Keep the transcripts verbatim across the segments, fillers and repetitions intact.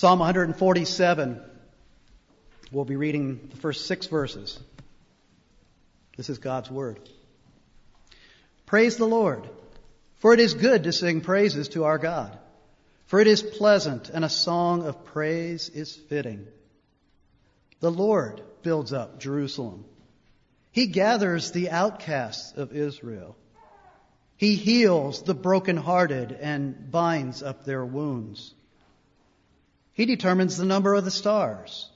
Psalm one forty-seven, we'll be reading the first six verses. This is God's Word. Praise the Lord, for it is good to sing praises to our God, for it is pleasant and a song of praise is fitting. The Lord builds up Jerusalem. He gathers the outcasts of Israel. He heals the brokenhearted and binds up their wounds. He determines the number of the stars.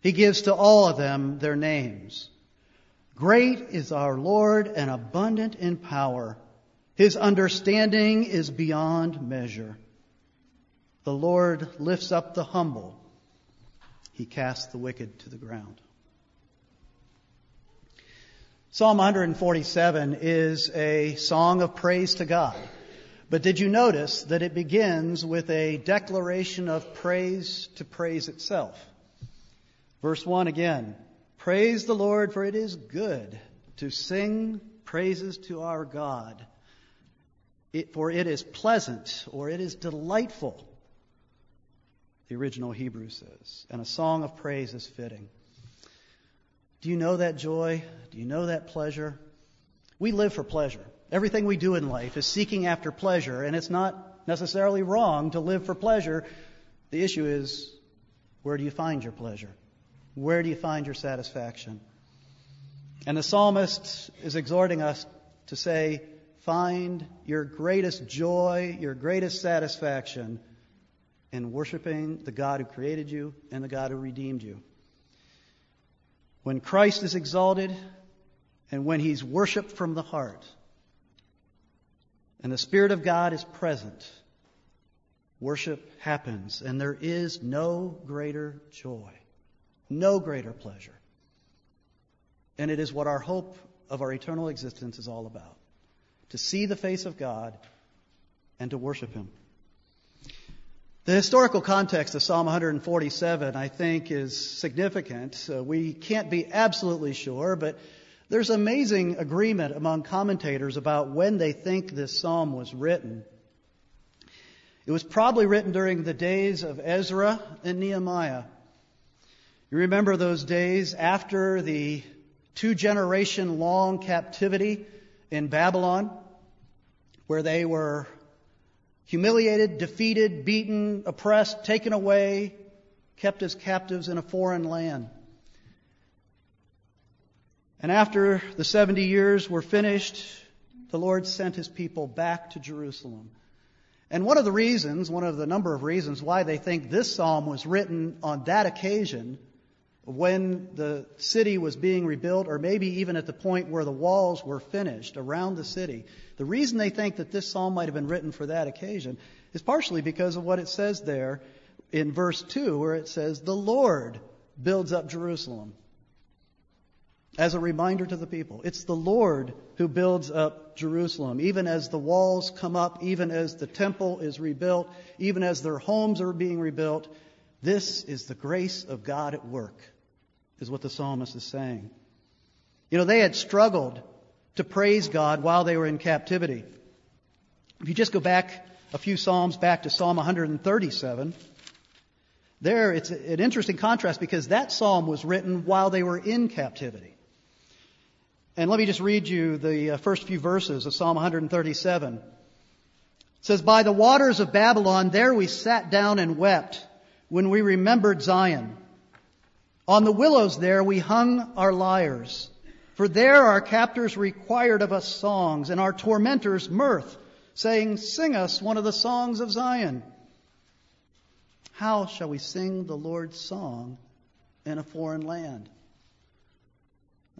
He gives to all of them their names. Great is our Lord and abundant in power. His understanding is beyond measure. The Lord lifts up the humble. He casts the wicked to the ground. Psalm one forty-seven is a song of praise to God. But did you notice that it begins with a declaration of praise to praise itself? Verse one again. Praise the Lord, for it is good to sing praises to our God. It, for it is pleasant, or it is delightful, the original Hebrew says. And a song of praise is fitting. Do you know that joy? Do you know that pleasure? We live for pleasure. Everything we do in life is seeking after pleasure, and it's not necessarily wrong to live for pleasure. The issue is, where do you find your pleasure? Where do you find your satisfaction? And the psalmist is exhorting us to say, find your greatest joy, your greatest satisfaction in worshiping the God who created you and the God who redeemed you. When Christ is exalted and when he's worshiped from the heart and the Spirit of God is present, worship happens, and there is no greater joy. No greater pleasure. And it is what our hope of our eternal existence is all about. To see the face of God and to worship him. The historical context of Psalm one forty-seven, I think, is significant. Uh, we can't be absolutely sure, but there's amazing agreement among commentators about when they think this psalm was written. It was probably written during the days of Ezra and Nehemiah. You remember those days after the two-generation-long captivity in Babylon, where they were humiliated, defeated, beaten, oppressed, taken away, kept as captives in a foreign land. And after the seventy years were finished, the Lord sent his people back to Jerusalem. And one of the reasons, one of the number of reasons why they think this psalm was written on that occasion, when the city was being rebuilt, or maybe even at the point where the walls were finished around the city. The reason they think that this psalm might have been written for that occasion is partially because of what it says there in verse two, where it says, the Lord builds up Jerusalem. As a reminder to the people, it's the Lord who builds up Jerusalem. Even as the walls come up, even as the temple is rebuilt, even as their homes are being rebuilt, this is the grace of God at work, is what the psalmist is saying. You know, they had struggled to praise God while they were in captivity. If you just go back a few psalms back to Psalm one thirty-seven, there it's an interesting contrast because that psalm was written while they were in captivity. And let me just read you the first few verses of Psalm one thirty-seven. It says, by the waters of Babylon, there we sat down and wept, when we remembered Zion. On the willows there we hung our lyres, for there our captors required of us songs, and our tormentors mirth, saying, sing us one of the songs of Zion. How shall we sing the Lord's song in a foreign land?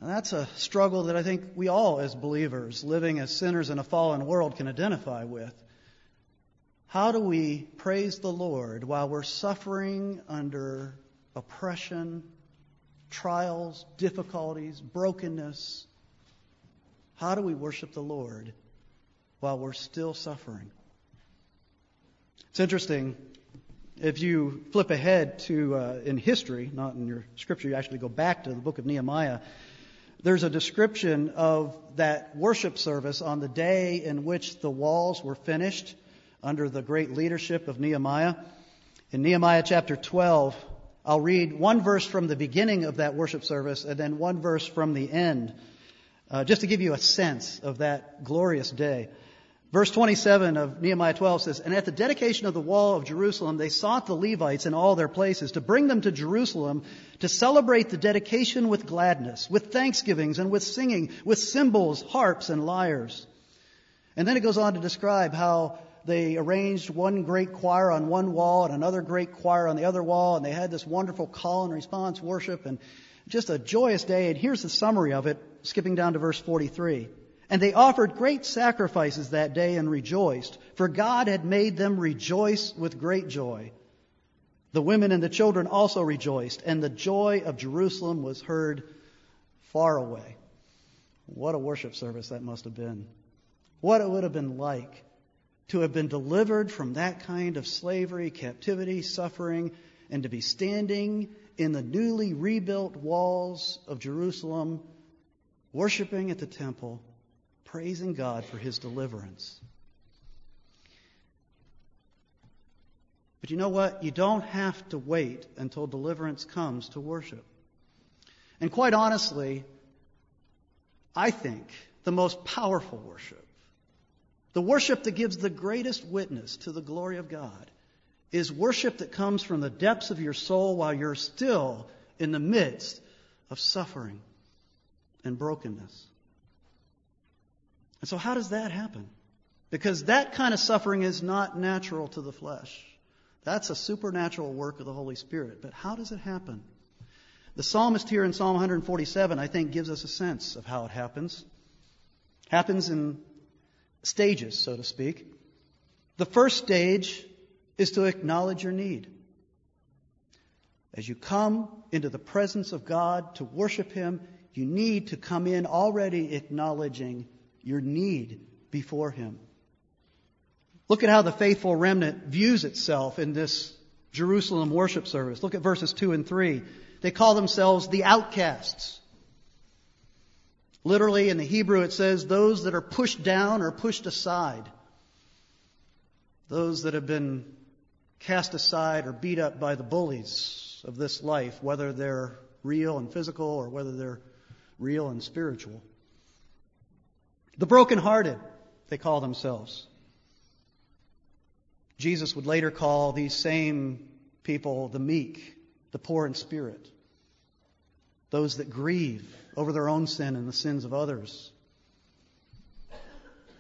Now that's a struggle that I think we all as believers, living as sinners in a fallen world, can identify with. How do we praise the Lord while we're suffering under oppression, trials, difficulties, brokenness? How do we worship the Lord while we're still suffering? It's interesting. If you flip ahead to uh, in history, not in your scripture, you actually go back to the book of Nehemiah. There's a description of that worship service on the day in which the walls were finished, under the great leadership of Nehemiah. in Nehemiah chapter twelve, I'll read one verse from the beginning of that worship service and then one verse from the end, uh, just to give you a sense of that glorious day. Verse twenty-seven of Nehemiah twelve says, "And at the dedication of the wall of Jerusalem, they sought the Levites in all their places to bring them to Jerusalem to celebrate the dedication with gladness, with thanksgivings and with singing, with cymbals, harps, and lyres." And then it goes on to describe how they arranged one great choir on one wall and another great choir on the other wall, and they had this wonderful call and response worship, and just a joyous day. And here's the summary of it, skipping down to verse forty-three. "And they offered great sacrifices that day and rejoiced, for God had made them rejoice with great joy. The women and the children also rejoiced, and the joy of Jerusalem was heard far away." What a worship service that must have been. What it would have been like to have been delivered from that kind of slavery, captivity, suffering, and to be standing in the newly rebuilt walls of Jerusalem, worshiping at the temple, praising God for his deliverance. But you know what? You don't have to wait until deliverance comes to worship. And quite honestly, I think the most powerful worship, the worship that gives the greatest witness to the glory of God, is worship that comes from the depths of your soul while you're still in the midst of suffering and brokenness. And so how does that happen? Because that kind of suffering is not natural to the flesh. That's a supernatural work of the Holy Spirit. But how does it happen? The psalmist here in Psalm one forty-seven, I think, gives us a sense of how it happens. Happens in stages, so to speak. The first stage is to acknowledge your need. As you come into the presence of God to worship him, you need to come in already acknowledging your need before him. Look at how the faithful remnant views itself in this Jerusalem worship service. Look at verses two and three. They call themselves the outcasts. Literally in the Hebrew it says those that are pushed down or pushed aside. Those that have been cast aside or beat up by the bullies of this life, whether they're real and physical or whether they're real and spiritual. The brokenhearted, they call themselves. Jesus would later call these same people the meek, the poor in spirit, those that grieve over their own sin and the sins of others.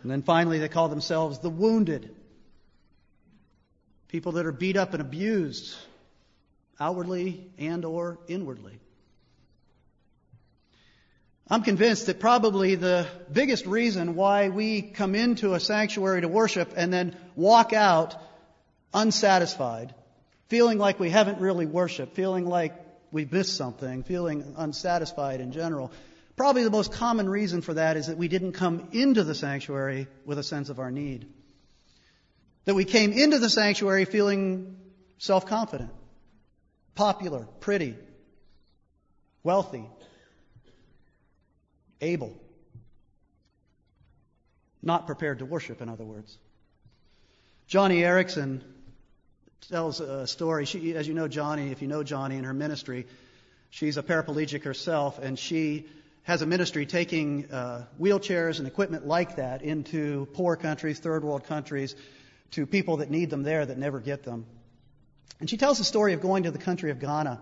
And then finally, they call themselves the wounded, people that are beat up and abused outwardly and or inwardly. I'm convinced that probably the biggest reason why we come into a sanctuary to worship and then walk out unsatisfied, feeling like we haven't really worshiped, feeling like we missed something, feeling unsatisfied in general, probably the most common reason for that is that we didn't come into the sanctuary with a sense of our need. That we came into the sanctuary feeling self-confident, popular, pretty, wealthy, able, not prepared to worship, in other words. Johnny Erickson tells a story. She, as you know Johnny, if you know Johnny and her ministry, she's a paraplegic herself, and she has a ministry taking uh, wheelchairs and equipment like that into poor countries, third world countries, to people that need them there that never get them. And she tells the story of going to the country of Ghana.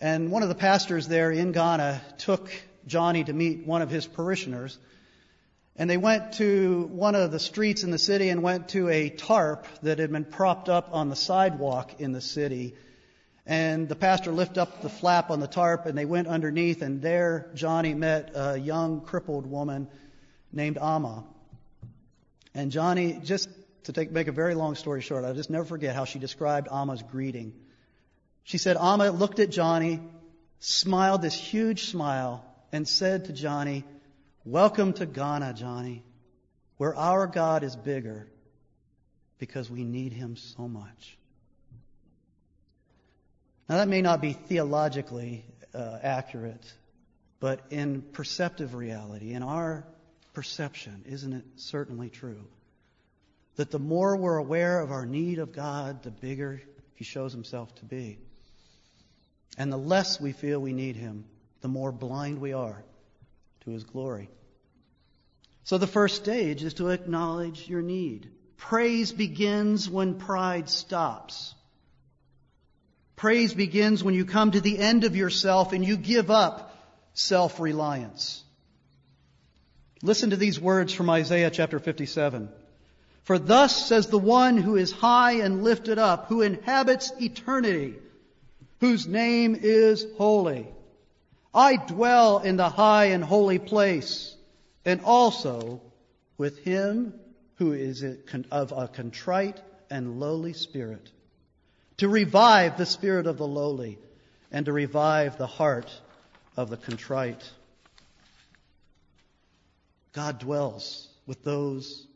And one of the pastors there in Ghana took Johnny to meet one of his parishioners, and they went to one of the streets in the city and went to a tarp that had been propped up on the sidewalk in the city, and the pastor lifted up the flap on the tarp and they went underneath, and there Johnny met a young crippled woman named Amma. And Johnny, just to take, make a very long story short, I'll just never forget how she described Amma's greeting. She said Amma looked at Johnny, smiled this huge smile, and said to Johnny, "Welcome to Ghana, Johnny, where our God is bigger because we need him so much." Now, that may not be theologically uh, accurate, but in perceptive reality, in our perception, isn't it certainly true that the more we're aware of our need of God, the bigger He shows himself to be. And the less we feel we need him, the more blind we are to his glory. So the first stage is to acknowledge your need. Praise begins when pride stops. Praise begins when you come to the end of yourself and you give up self-reliance. Listen to these words from Isaiah chapter fifty-seven. For thus says the one who is high and lifted up, who inhabits eternity, whose name is holy. I dwell in the high and holy place, and also with him who is of a contrite and lowly spirit, to revive the spirit of the lowly, and to revive the heart of the contrite. God dwells with those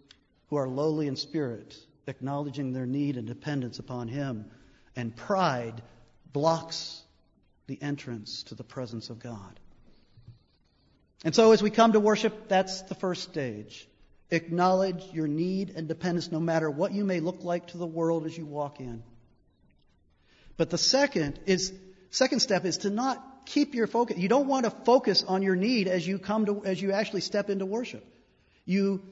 who are lowly in spirit, acknowledging their need and dependence upon him, and pride blocks the entrance to the presence of God. And so as we come to worship, that's the first stage. Acknowledge your need and dependence, no matter what you may look like to the world as you walk in. But the second is second step is to not keep your focus. You don't want to focus on your need as you come to as you actually step into worship. You,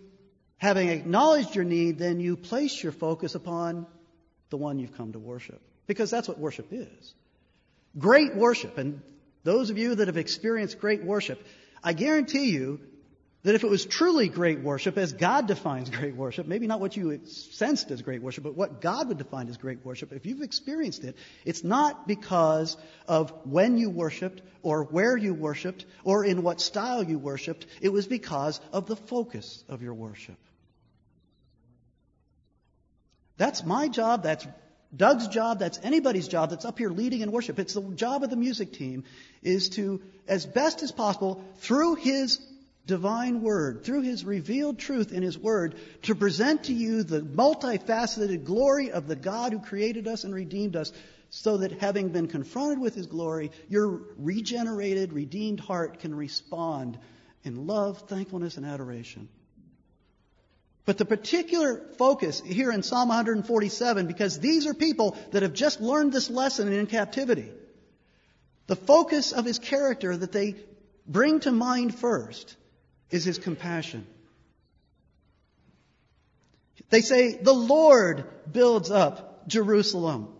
having acknowledged your need, then you place your focus upon the one you've come to worship, because that's what worship is. Great worship, and those of you that have experienced great worship, I guarantee you that if it was truly great worship, as God defines great worship, maybe not what you sensed as great worship, but what God would define as great worship, if you've experienced it, it's not because of when you worshiped or where you worshiped or in what style you worshiped. It was because of the focus of your worship. That's my job. That's Doug's job, that's anybody's job that's up here leading in worship. It's the job of the music team is to, as best as possible, through his divine word, through his revealed truth in his word, to present to you the multifaceted glory of the God who created us and redeemed us, so that having been confronted with his glory, your regenerated, redeemed heart can respond in love, thankfulness, and adoration. But the particular focus here in Psalm one forty-seven, because these are people that have just learned this lesson in captivity, the focus of his character that they bring to mind first is his compassion. They say, the Lord builds up Jerusalem.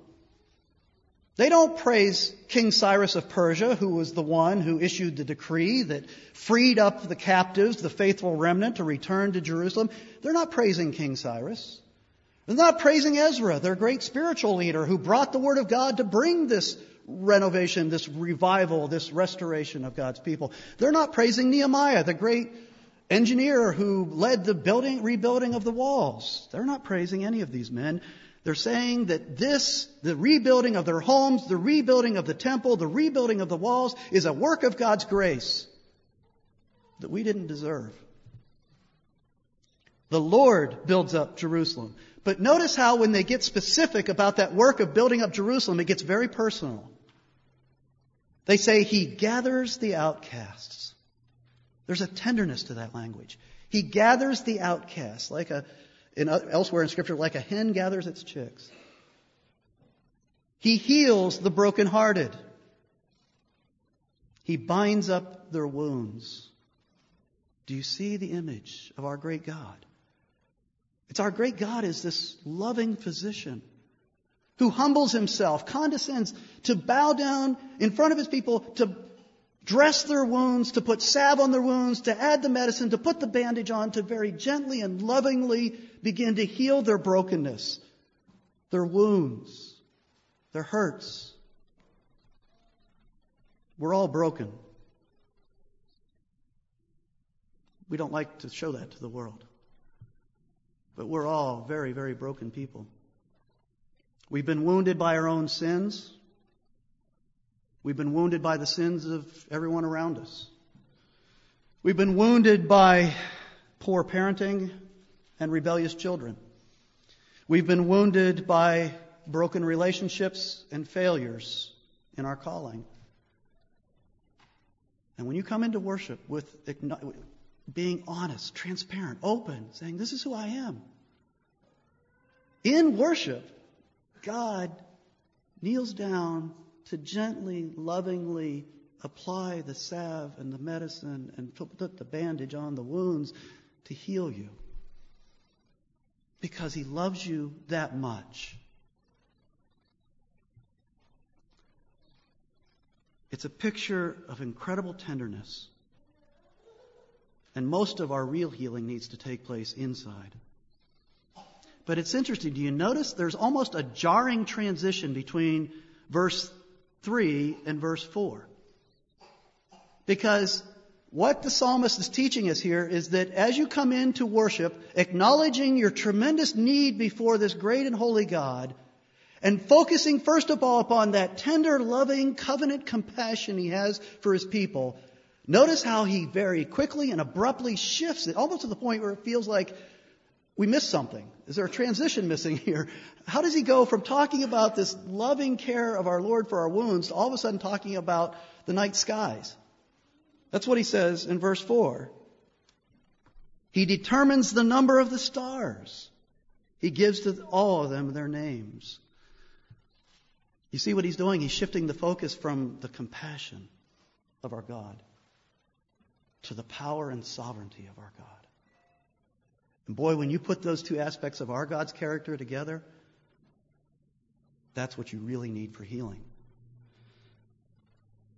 They don't praise King Cyrus of Persia, who was the one who issued the decree that freed up the captives, the faithful remnant, to return to Jerusalem. They're not praising King Cyrus. They're not praising Ezra, their great spiritual leader, who brought the word of God to bring this renovation, this revival, this restoration of God's people. They're not praising Nehemiah, the great engineer who led the building, rebuilding of the walls. They're not praising any of these men. They're saying that this, the rebuilding of their homes, the rebuilding of the temple, the rebuilding of the walls, is a work of God's grace that we didn't deserve. The Lord builds up Jerusalem. But notice how when they get specific about that work of building up Jerusalem, it gets very personal. They say, he gathers the outcasts. There's a tenderness to that language. He gathers the outcasts, like a In, elsewhere in Scripture, like a hen gathers its chicks. He heals the brokenhearted. He binds up their wounds. Do you see the image of our great God? It's our great God is this loving physician who humbles himself, condescends to bow down in front of his people, to dress their wounds, to put salve on their wounds, to add the medicine, to put the bandage on, to very gently and lovingly begin to heal their brokenness, their wounds, their hurts. We're all broken. We don't like to show that to the world, but we're all very, very broken people. We've been wounded by our own sins. We've been wounded by the sins of everyone around us. We've been wounded by poor parenting and rebellious children. We've been wounded by broken relationships and failures in our calling. And when you come into worship with being honest, transparent, open, saying, this is who I am. In worship, God kneels down to gently, lovingly apply the salve and the medicine and put the bandage on the wounds to heal you. Because he loves you that much. It's a picture of incredible tenderness. And most of our real healing needs to take place inside. But it's interesting. Do you notice there's almost a jarring transition between verse three and verse four? Because what the psalmist is teaching us here is that as you come in to worship, acknowledging your tremendous need before this great and holy God, and focusing first of all upon that tender, loving, covenant compassion he has for his people, notice how he very quickly and abruptly shifts it, almost to the point where it feels like we missed something. Is there a transition missing here? How does he go from talking about this loving care of our Lord for our wounds to all of a sudden talking about the night skies? That's what he says in verse four. He determines the number of the stars. He gives to all of them their names. You see what he's doing? He's shifting the focus from the compassion of our God to the power and sovereignty of our God. And boy, when you put those two aspects of our God's character together, that's what you really need for healing.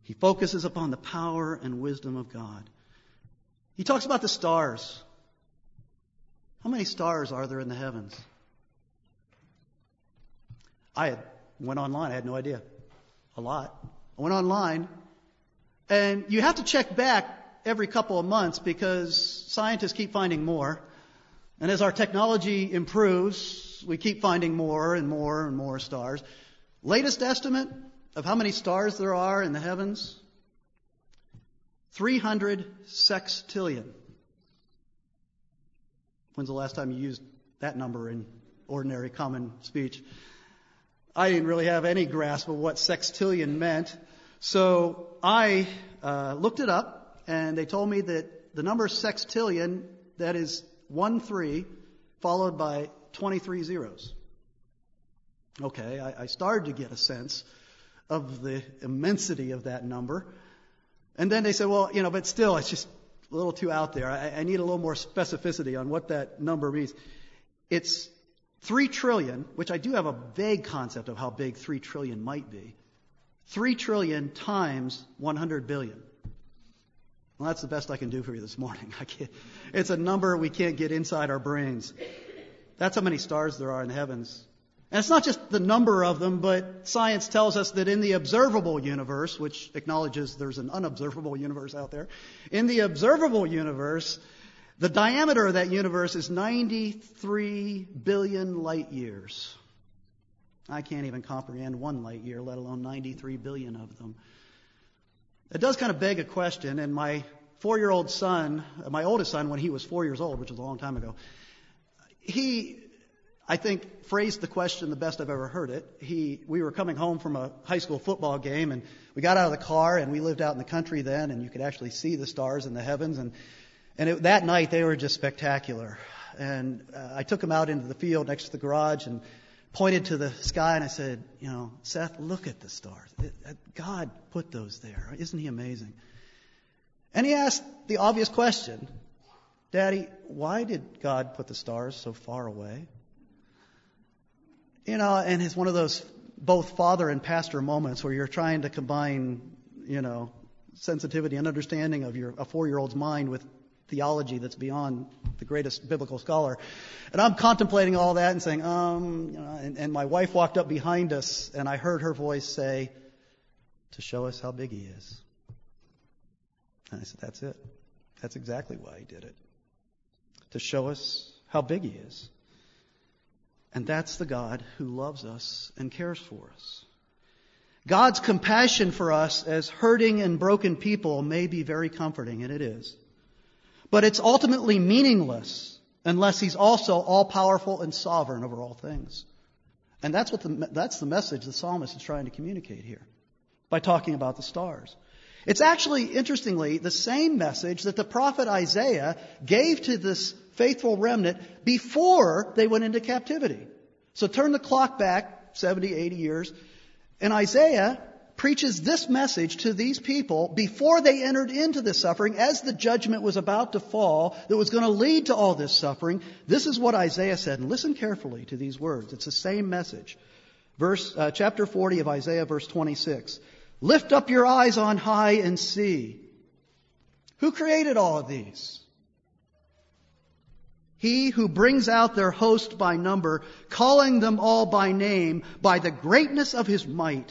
He focuses upon the power and wisdom of God. He talks about the stars. How many stars are there in the heavens? I went online. I had no idea. A lot. I went online. And you have to check back every couple of months because scientists keep finding more. And as our technology improves, we keep finding more and more and more stars. Latest estimate of how many stars there are in the heavens? three hundred sextillion. When's the last time you used that number in ordinary common speech? I didn't really have any grasp of what sextillion meant. So I uh, looked it up, and they told me that the number sextillion, that is one three, followed by twenty-three zeros. Okay, I, I started to get a sense of the immensity of that number. And then they said, well, you know, but still, it's just a little too out there. I, I need a little more specificity on what that number means. It's three trillion, which I do have a vague concept of how big three trillion might be. Three trillion times one hundred billion. Well, that's the best I can do for you this morning. I can't, it's a number we can't get inside our brains. That's how many stars there are in the heavens. And it's not just the number of them, but science tells us that in the observable universe, which acknowledges there's an unobservable universe out there, in the observable universe, the diameter of that universe is ninety-three billion light years. I can't even comprehend one light year, let alone ninety-three billion of them. It does kind of beg a question, and my four-year-old son, my oldest son, when he was four years old, which was a long time ago, he... I think phrased the question the best I've ever heard it. He, we were coming home from a high school football game, and we got out of the car, and we lived out in the country then, and you could actually see the stars in the heavens. And and it, that night they were just spectacular. And uh, I took him out into the field next to the garage and pointed to the sky, and I said, you know, Seth, look at the stars. It, it, God put those there. Isn't he amazing? And he asked the obvious question, Daddy, why did God put the stars so far away? You know, and it's one of those both father and pastor moments where you're trying to combine, you know, sensitivity and understanding of your a four-year-old's mind with theology that's beyond the greatest biblical scholar. And I'm contemplating all that and saying, um, you know, and, and my wife walked up behind us, and I heard her voice say, to show us how big he is. And I said, that's it. That's exactly why he did it. To show us how big he is. And that's the God who loves us and cares for us. God's compassion for us as hurting and broken people may be very comforting, and it is. But it's ultimately meaningless unless he's also all-powerful and sovereign over all things. And that's what the, that's the message the psalmist is trying to communicate here by talking about the stars. It's actually, interestingly, the same message that the prophet Isaiah gave to this faithful remnant before they went into captivity. So turn the clock back seventy, eighty years, And Isaiah preaches this message to these people before they entered into this suffering, as the judgment was about to fall that was going to lead to all this suffering. This is what Isaiah said. And listen carefully to these words. It's the same message. Verse uh, chapter forty of Isaiah, verse twenty-six. Lift up your eyes on high and see. Who created all of these? He who brings out their host by number, calling them all by name, by the greatness of his might,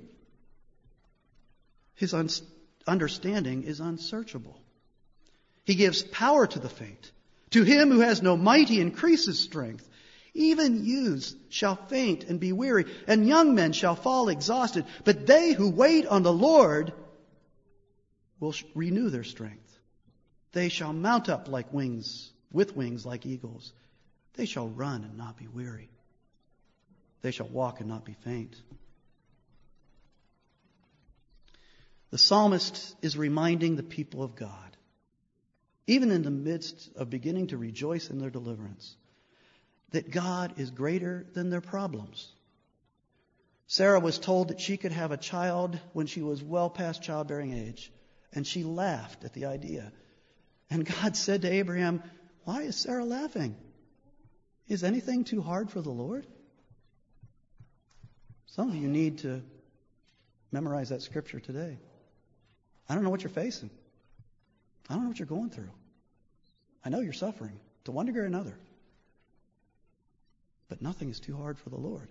His un- understanding is unsearchable. He gives power to the faint. To him who has no might, he increases strength. Even youths shall faint and be weary, and young men shall fall exhausted. But they who wait on the Lord will sh- renew their strength. They shall mount up like wings, with wings like eagles. They shall run and not be weary. They shall walk and not be faint. The psalmist is reminding the people of God, even in the midst of beginning to rejoice in their deliverance, that God is greater than their problems. Sarah was told that she could have a child when she was well past childbearing age, and she laughed at the idea. And God said to Abraham, "Why is Sarah laughing? Is anything too hard for the Lord?" Some of you need to memorize that scripture today. I don't know what you're facing. I don't know what you're going through. I know you're suffering to one degree or another. But nothing is too hard for the Lord.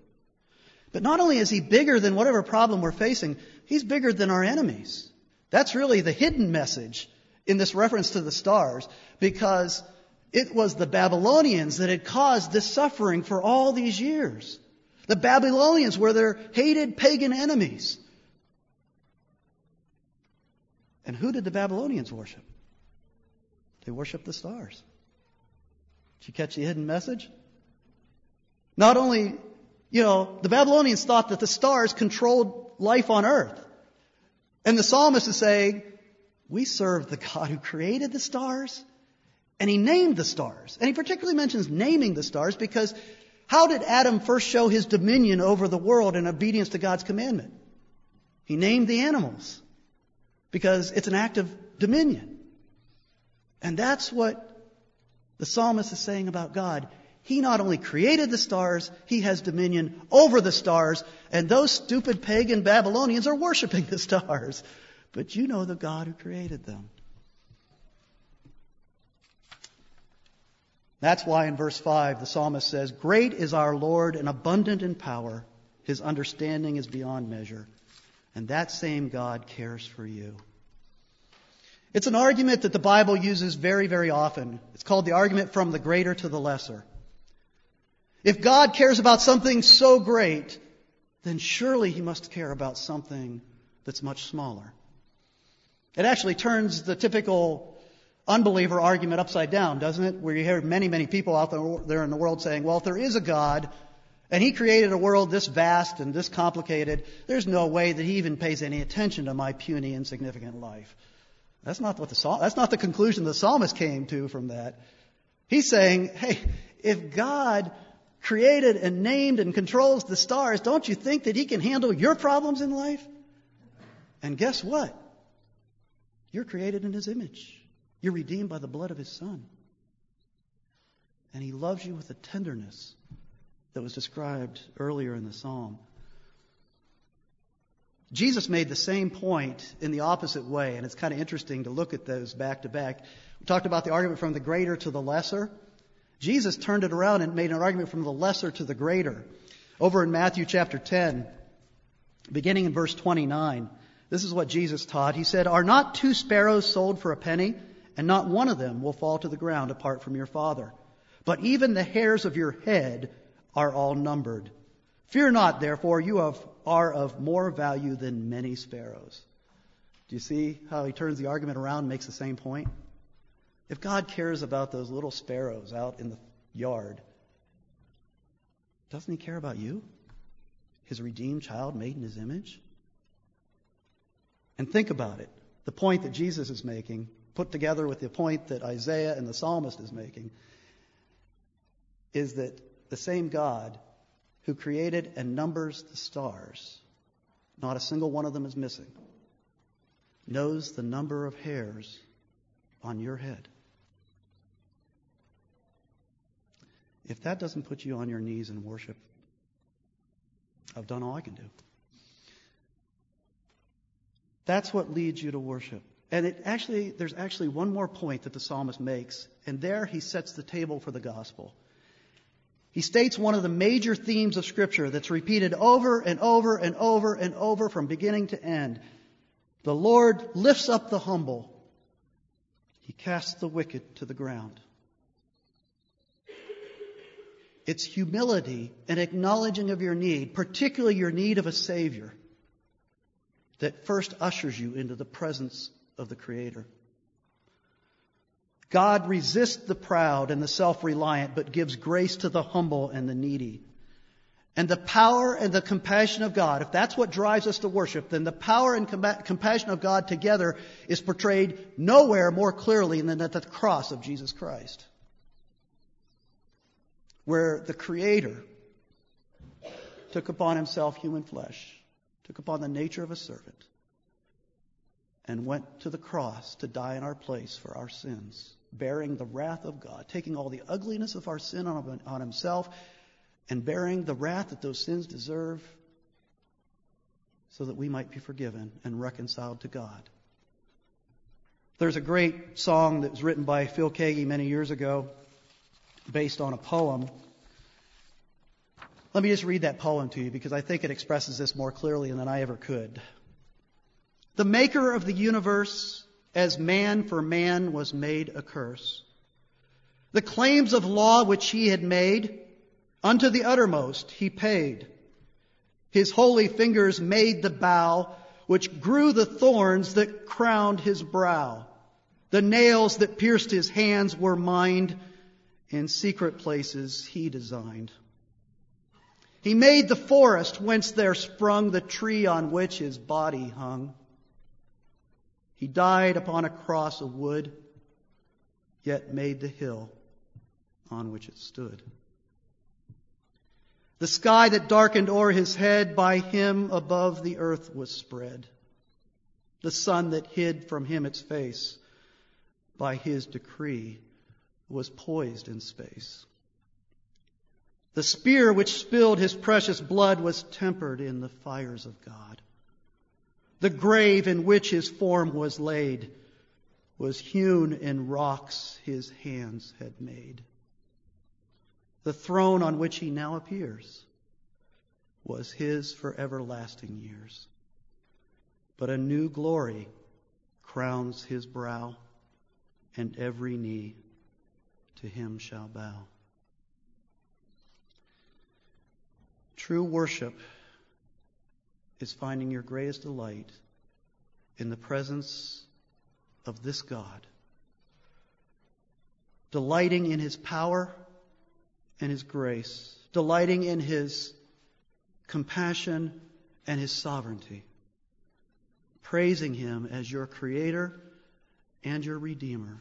But not only is he bigger than whatever problem we're facing, he's bigger than our enemies. That's really the hidden message in this reference to the stars, because it was the Babylonians that had caused this suffering for all these years. The Babylonians were their hated pagan enemies. And who did the Babylonians worship? They worshiped the stars. Did you catch the hidden message? Not only, you know, the Babylonians thought that the stars controlled life on earth. And the psalmist is saying, we serve the God who created the stars. And he named the stars. And he particularly mentions naming the stars because how did Adam first show his dominion over the world in obedience to God's commandment? He named the animals because it's an act of dominion. And that's what the psalmist is saying about God. He not only created the stars, he has dominion over the stars. And those stupid pagan Babylonians are worshiping the stars. But you know the God who created them. That's why in verse five, the psalmist says, "Great is our Lord and abundant in power. His understanding is beyond measure." And that same God cares for you. It's an argument that the Bible uses very, very often. It's called the argument from the greater to the lesser. If God cares about something so great, then surely he must care about something that's much smaller. It actually turns the typical unbeliever argument upside down, doesn't it? Where you hear many, many people out there in the world saying, well, if there is a God and he created a world this vast and this complicated, there's no way that he even pays any attention to my puny, insignificant life. That's not what the that's not the conclusion the psalmist came to from that. He's saying, hey, if God created and named and controls the stars, don't you think that he can handle your problems in life? And guess what? You're created in his image. You're redeemed by the blood of his Son. And he loves you with a tenderness that was described earlier in the psalm. Jesus made the same point in the opposite way, and it's kind of interesting to look at those back to back. We talked about the argument from the greater to the lesser. Jesus turned it around and made an argument from the lesser to the greater. Over in Matthew chapter ten, beginning in verse twenty-nine, this is what Jesus taught. He said, "Are not two sparrows sold for a penny? And not one of them will fall to the ground apart from your Father. But even the hairs of your head are all numbered. Fear not, therefore, you have, are of more value than many sparrows." Do you see how he turns the argument around and makes the same point? If God cares about those little sparrows out in the yard, doesn't he care about you? His redeemed child made in his image? And think about it. The point that Jesus is making, put together with the point that Isaiah and the psalmist is making, is that the same God who created and numbers the stars, not a single one of them is missing, knows the number of hairs on your head. If that doesn't put you on your knees in worship, I've done all I can do. That's what leads you to worship. And it actually, there's actually one more point that the psalmist makes, and there he sets the table for the gospel. He states one of the major themes of Scripture that's repeated over and over and over and over from beginning to end. The Lord lifts up the humble. He casts the wicked to the ground. It's humility and acknowledging of your need, particularly your need of a Savior, that first ushers you into the presence of the Creator. God resists the proud and the self-reliant, but gives grace to the humble and the needy. And the power and the compassion of God, if that's what drives us to worship, then the power and com- compassion of God together is portrayed nowhere more clearly than at the cross of Jesus Christ, where the Creator took upon himself human flesh, took upon the nature of a servant, and went to the cross to die in our place for our sins, bearing the wrath of God, taking all the ugliness of our sin on, on himself, and bearing the wrath that those sins deserve, so that we might be forgiven and reconciled to God. There's a great song that was written by Phil Keaggy many years ago, based on a poem. Let me just read that poem to you, because I think it expresses this more clearly than I ever could. The maker of the universe, as man for man was made a curse. The claims of law which he had made, unto the uttermost he paid. His holy fingers made the bough, which grew the thorns that crowned his brow. The nails that pierced his hands were mined, in secret places he designed. He made the forest whence there sprung the tree on which his body hung. He died upon a cross of wood, yet made the hill on which it stood. The sky that darkened o'er his head, by him above the earth was spread. The sun that hid from him its face, by his decree was poised in space. The spear which spilled his precious blood was tempered in the fires of God. The grave in which his form was laid was hewn in rocks his hands had made. The throne on which he now appears was his for everlasting years. But a new glory crowns his brow, and every knee to him shall bow. True worship is finding your greatest delight in the presence of this God, delighting in his power and his grace, delighting in his compassion and his sovereignty, praising him as your Creator and your Redeemer.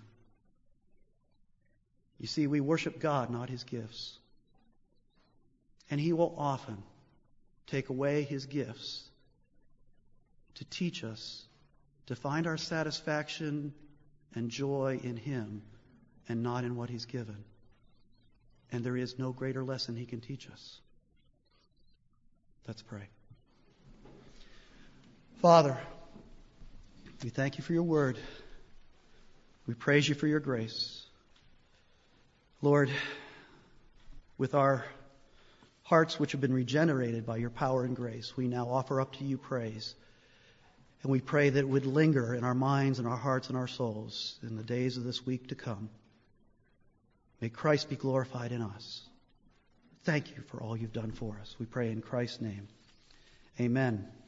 You see, we worship God, not his gifts. And he will often take away his gifts to teach us to find our satisfaction and joy in him and not in what he's given. And there is no greater lesson he can teach us. Let's pray. Father, we thank you for your word. We praise you for your grace. Lord, with our hearts which have been regenerated by your power and grace, we now offer up to you praise. And we pray that it would linger in our minds and our hearts and our souls in the days of this week to come. May Christ be glorified in us. Thank you for all you've done for us. We pray in Christ's name. Amen.